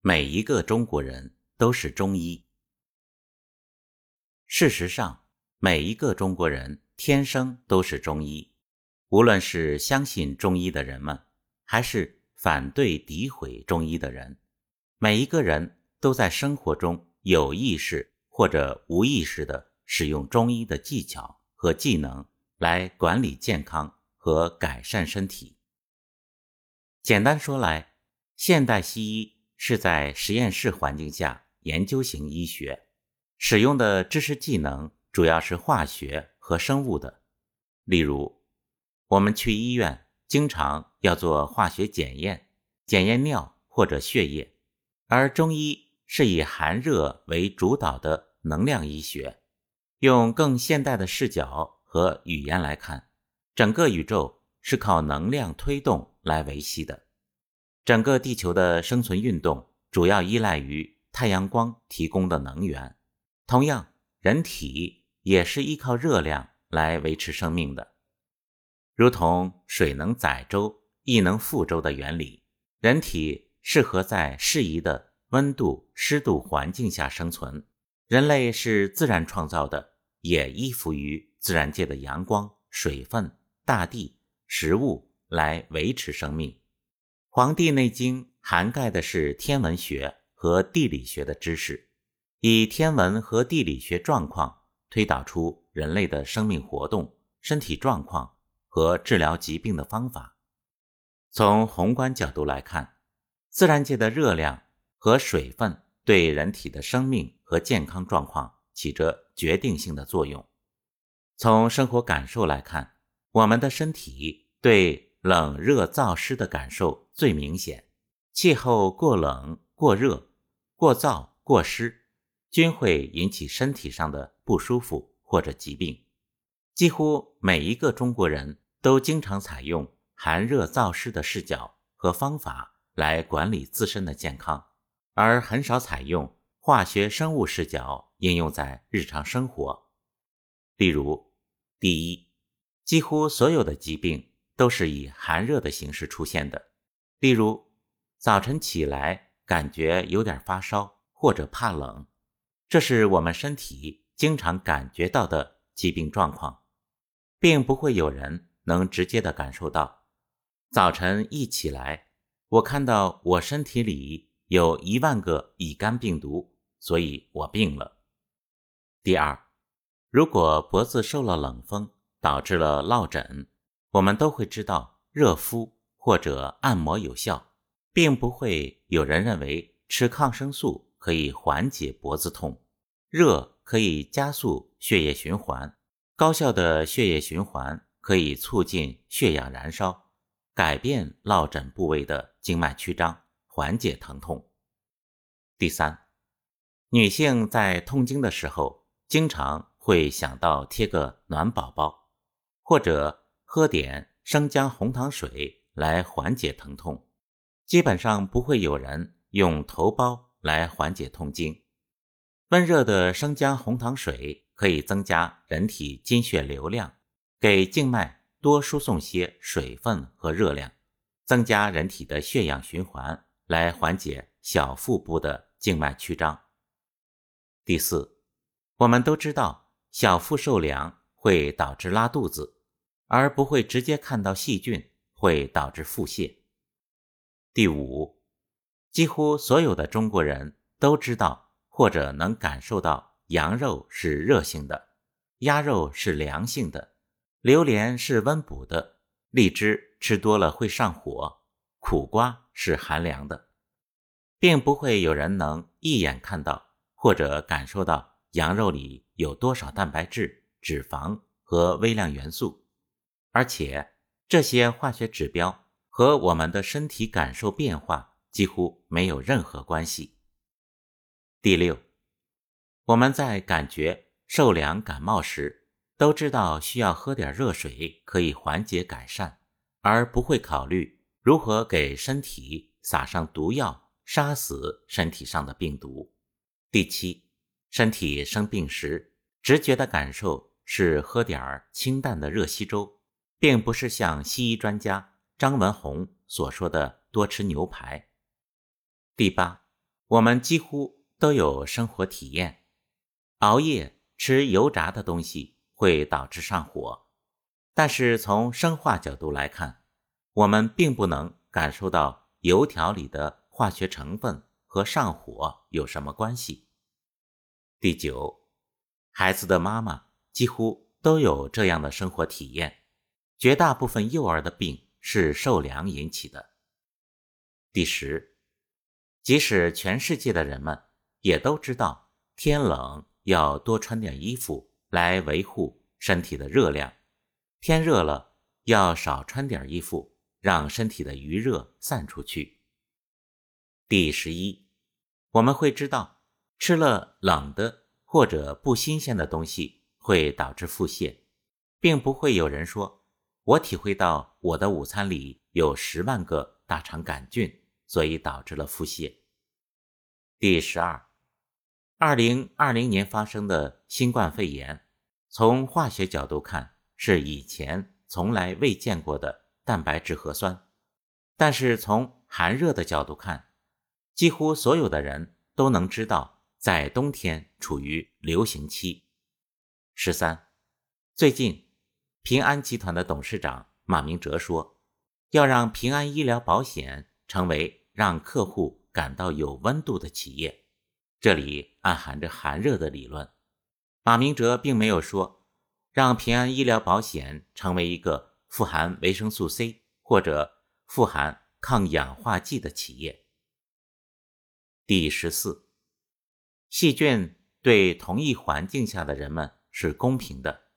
每一个中国人都是中医。事实上，每一个中国人天生都是中医，无论是相信中医的人们，还是反对诋毁中医的人，每一个人都在生活中有意识或者无意识地使用中医的技巧和技能来管理健康和改善身体。简单说来，现代西医是在实验室环境下研究型医学，使用的知识技能主要是化学和生物的。例如，我们去医院经常要做化学检验，检验尿或者血液，而中医是以寒热为主导的能量医学。用更现代的视角和语言来看，整个宇宙是靠能量推动来维系的。整个地球的生存运动主要依赖于太阳光提供的能源，同样，人体也是依靠热量来维持生命的。如同水能载舟，亦能覆舟的原理，人体适合在适宜的温度、湿度环境下生存。人类是自然创造的，也依附于自然界的阳光、水分、大地、食物来维持生命。《黄帝内经》涵盖的是天文学和地理学的知识，以天文和地理学状况推导出人类的生命活动、身体状况和治疗疾病的方法。从宏观角度来看，自然界的热量和水分对人体的生命和健康状况起着决定性的作用。从生活感受来看，我们的身体对冷热燥湿的感受最明显，气候过冷、过热、过燥、过湿，均会引起身体上的不舒服或者疾病。几乎每一个中国人都经常采用寒热燥湿的视角和方法来管理自身的健康，而很少采用化学生物视角应用在日常生活。例如，第一，几乎所有的疾病都是以寒热的形式出现的。例如，早晨起来感觉有点发烧或者怕冷，这是我们身体经常感觉到的疾病状况，并不会有人能直接的感受到。早晨一起来，我看到我身体里有10000个乙肝病毒，所以我病了。第二，如果脖子受了冷风，导致了落枕，我们都会知道热敷或者按摩有效，并不会有人认为吃抗生素可以缓解脖子痛。热可以加速血液循环，高效的血液循环可以促进血氧燃烧，改变落枕部位的经脉曲张，缓解疼痛。第三，女性在痛经的时候，经常会想到贴个暖宝宝，或者喝点生姜红糖水来缓解疼痛，基本上不会有人用头孢来缓解痛经。温热的生姜红糖水可以增加人体经血流量，给静脉多输送些水分和热量，增加人体的血氧循环，来缓解小腹部的静脉曲张。第四，我们都知道小腹受凉会导致拉肚子，而不会直接看到细菌会导致腹泻。第五，几乎所有的中国人都知道或者能感受到羊肉是热性的，鸭肉是凉性的，榴莲是温补的，荔枝吃多了会上火，苦瓜是寒凉的，并不会有人能一眼看到或者感受到羊肉里有多少蛋白质、脂肪和微量元素，而且这些化学指标和我们的身体感受变化几乎没有任何关系。第六，我们在感觉受凉感冒时，都知道需要喝点热水可以缓解改善，而不会考虑如何给身体撒上毒药，杀死身体上的病毒。第七，身体生病时，直觉的感受是喝点清淡的热稀粥，并不是像西医专家张文宏所说的多吃牛排。第八，我们几乎都有生活体验，熬夜吃油炸的东西会导致上火，但是从生化角度来看，我们并不能感受到油条里的化学成分和上火有什么关系。第九，孩子的妈妈几乎都有这样的生活体验，绝大部分幼儿的病是受凉引起的。第十，即使全世界的人们也都知道天冷要多穿点衣服来维护身体的热量，天热了要少穿点衣服，让身体的余热散出去。第十一，我们会知道吃了冷的或者不新鲜的东西会导致腹泻，并不会有人说我体会到我的午餐里有10万个大肠杆菌，所以导致了腹泻。第十二，2020年发生的新冠肺炎，从化学角度看是以前从来未见过的蛋白质核酸，但是从寒热的角度看，几乎所有的人都能知道在冬天处于流行期。13，最近平安集团的董事长马明哲说，要让平安医疗保险成为让客户感到有温度的企业，这里暗含着寒热的理论。马明哲并没有说让平安医疗保险成为一个富含维生素 C 或者富含抗氧化剂的企业。第14，细菌对同一环境下的人们是公平的，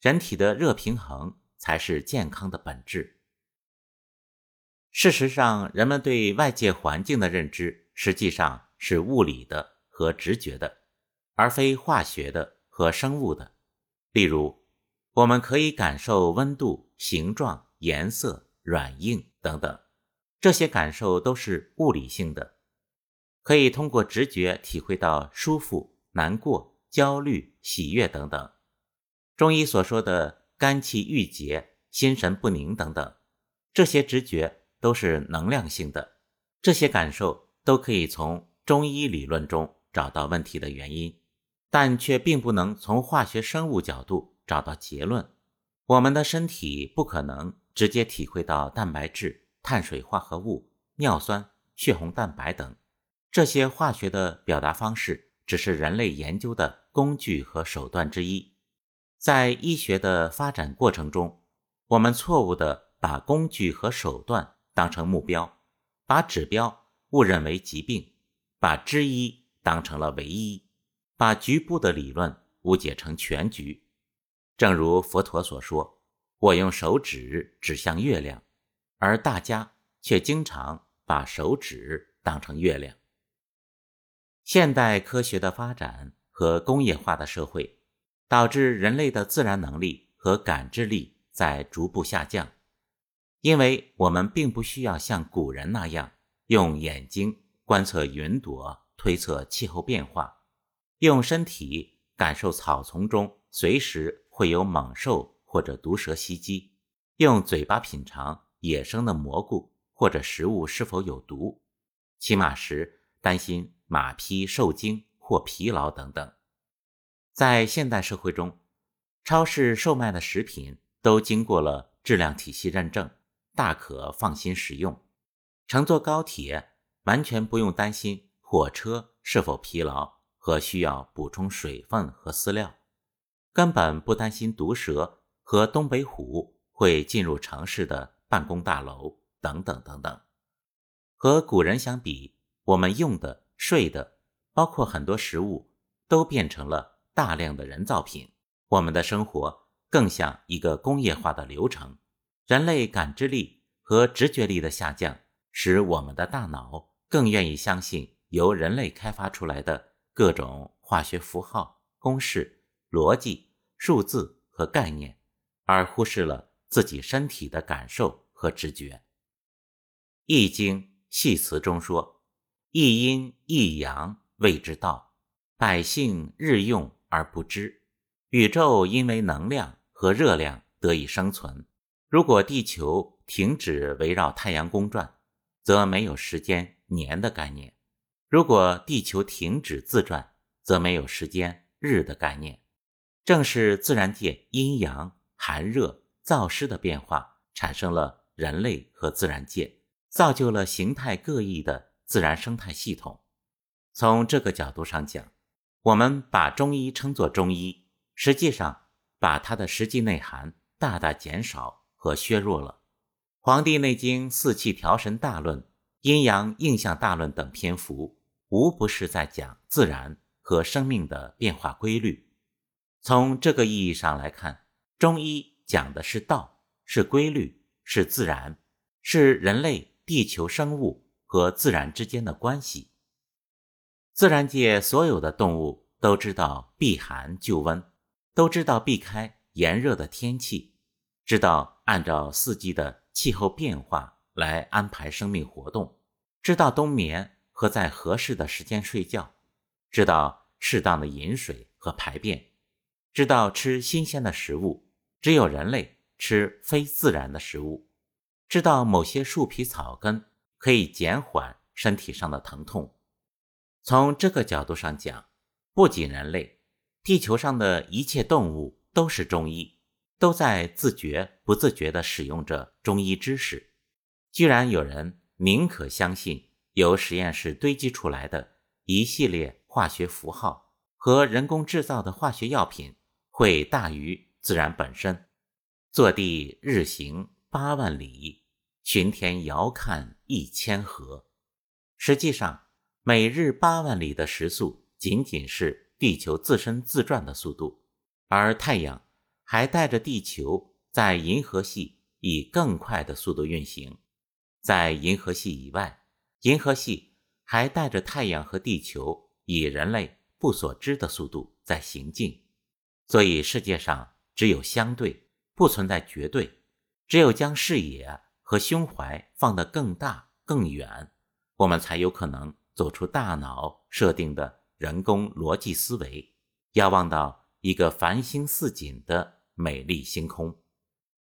人体的热平衡才是健康的本质。事实上，人们对外界环境的认知实际上是物理的和直觉的，而非化学的和生物的。例如，我们可以感受温度、形状、颜色、软硬等等，这些感受都是物理性的，可以通过直觉体会到舒服、难过、焦虑、喜悦等等。中医所说的肝气郁结、心神不宁等等，这些直觉都是能量性的，这些感受都可以从中医理论中找到问题的原因，但却并不能从化学生物角度找到结论。我们的身体不可能直接体会到蛋白质、碳水化合物、尿酸、血红蛋白等，这些化学的表达方式只是人类研究的工具和手段之一。在医学的发展过程中，我们错误地把工具和手段当成目标，把指标误认为疾病，把之一当成了唯一，把局部的理论误解成全局。正如佛陀所说，我用手指指向月亮，而大家却经常把手指当成月亮。现代科学的发展和工业化的社会，导致人类的自然能力和感知力在逐步下降。因为我们并不需要像古人那样用眼睛观测云朵，推测气候变化，用身体感受草丛中随时会有猛兽或者毒蛇袭击，用嘴巴品尝野生的蘑菇或者食物是否有毒，骑马时担心马匹受惊或疲劳等等。在现代社会中，超市售卖的食品都经过了质量体系认证，大可放心使用。乘坐高铁完全不用担心火车是否疲劳和需要补充水分和饲料，根本不担心毒蛇和东北虎会进入城市的办公大楼等等等等。和古人相比，我们用的、睡的，包括很多食物都变成了大量的人造品，我们的生活更像一个工业化的流程。人类感知力和直觉力的下降，使我们的大脑更愿意相信由人类开发出来的各种化学符号、公式、逻辑、数字和概念，而忽视了自己身体的感受和直觉。《易经》系辞中说，一阴一阳谓之道，百姓日用而不知。宇宙因为能量和热量得以生存，如果地球停止围绕太阳公转，则没有时间、年的概念，如果地球停止自转，则没有时间、日的概念。正是自然界阴阳、寒热、燥湿的变化，产生了人类和自然界，造就了形态各异的自然生态系统。从这个角度上讲，我们把中医称作中医，实际上把它的实际内涵大大减少和削弱了。《黄帝内经》《四气调神大论》《阴阳应象大论》等篇幅，无不是在讲自然和生命的变化规律。从这个意义上来看，中医讲的是道，是规律，是自然，是人类、地球生物和自然之间的关系。自然界所有的动物都知道避寒就温，都知道避开炎热的天气，知道按照四季的气候变化来安排生命活动，知道冬眠和在合适的时间睡觉，知道适当的饮水和排便，知道吃新鲜的食物，只有人类吃非自然的食物，知道某些树皮草根可以减缓身体上的疼痛。从这个角度上讲，不仅人类，地球上的一切动物都是中医，都在自觉不自觉地使用着中医知识。居然有人宁可相信由实验室堆积出来的一系列化学符号和人工制造的化学药品会大于自然本身。坐地日行8万里，巡天遥看1000合。实际上，每日8万里的时速仅仅是地球自身自转的速度，而太阳还带着地球在银河系以更快的速度运行。在银河系以外，银河系还带着太阳和地球以人类不所知的速度在行进。所以世界上只有相对，不存在绝对。只有将视野和胸怀放得更大更远，我们才有可能走出大脑设定的人工逻辑思维，遥望到一个繁星似锦的美丽星空。